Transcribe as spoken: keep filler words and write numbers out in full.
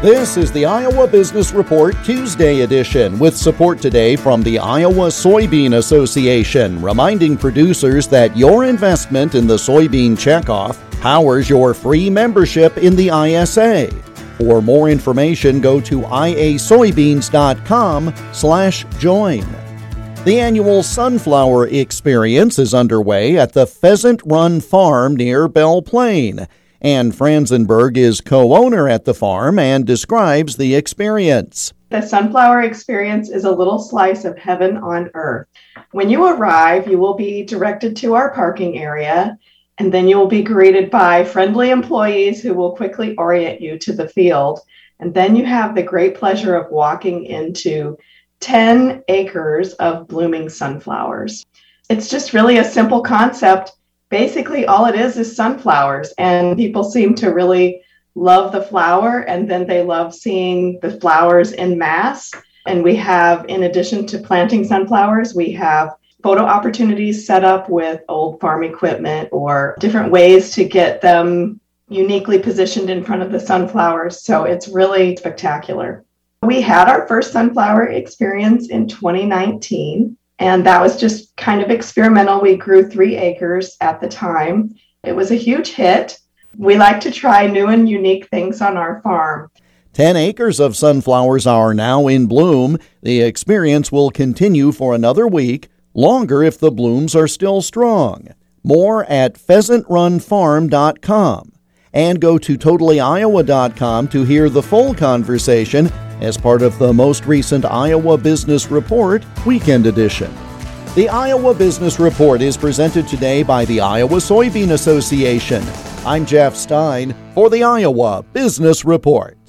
This is the Iowa Business Report Tuesday edition with support today from the Iowa Soybean Association, reminding producers that your investment in the soybean checkoff powers your free membership in the I S A. For more information, go to i a soybeans dot com slash join. The annual sunflower experience is underway at the Pheasant Run Farm near Belle Plaine. Ann Franzenberg is co-owner at the farm and describes the experience. The sunflower experience is a little slice of heaven on earth. When you arrive, you will be directed to our parking area, and then you will be greeted by friendly employees who will quickly orient you to the field. And then you have the great pleasure of walking into ten acres of blooming sunflowers. It's just really a simple concept. Basically, all it is is sunflowers, and people seem to really love the flower, and then they love seeing the flowers in mass. And we have, in addition to planting sunflowers, we have photo opportunities set up with old farm equipment or different ways to get them uniquely positioned in front of the sunflowers. So it's really spectacular. We had our first sunflower experience in twenty nineteen. And that was just kind of experimental. We grew three acres at the time. It was a huge hit. We like to try new and unique things on our farm. Ten acres of sunflowers are now in bloom. The experience will continue for another week, longer if the blooms are still strong. More at pheasant run farm dot com. And go to totally iowa dot com to hear the full conversation as part of the most recent Iowa Business Report Weekend Edition. The Iowa Business Report is presented today by the Iowa Soybean Association. I'm Jeff Stein for the Iowa Business Report.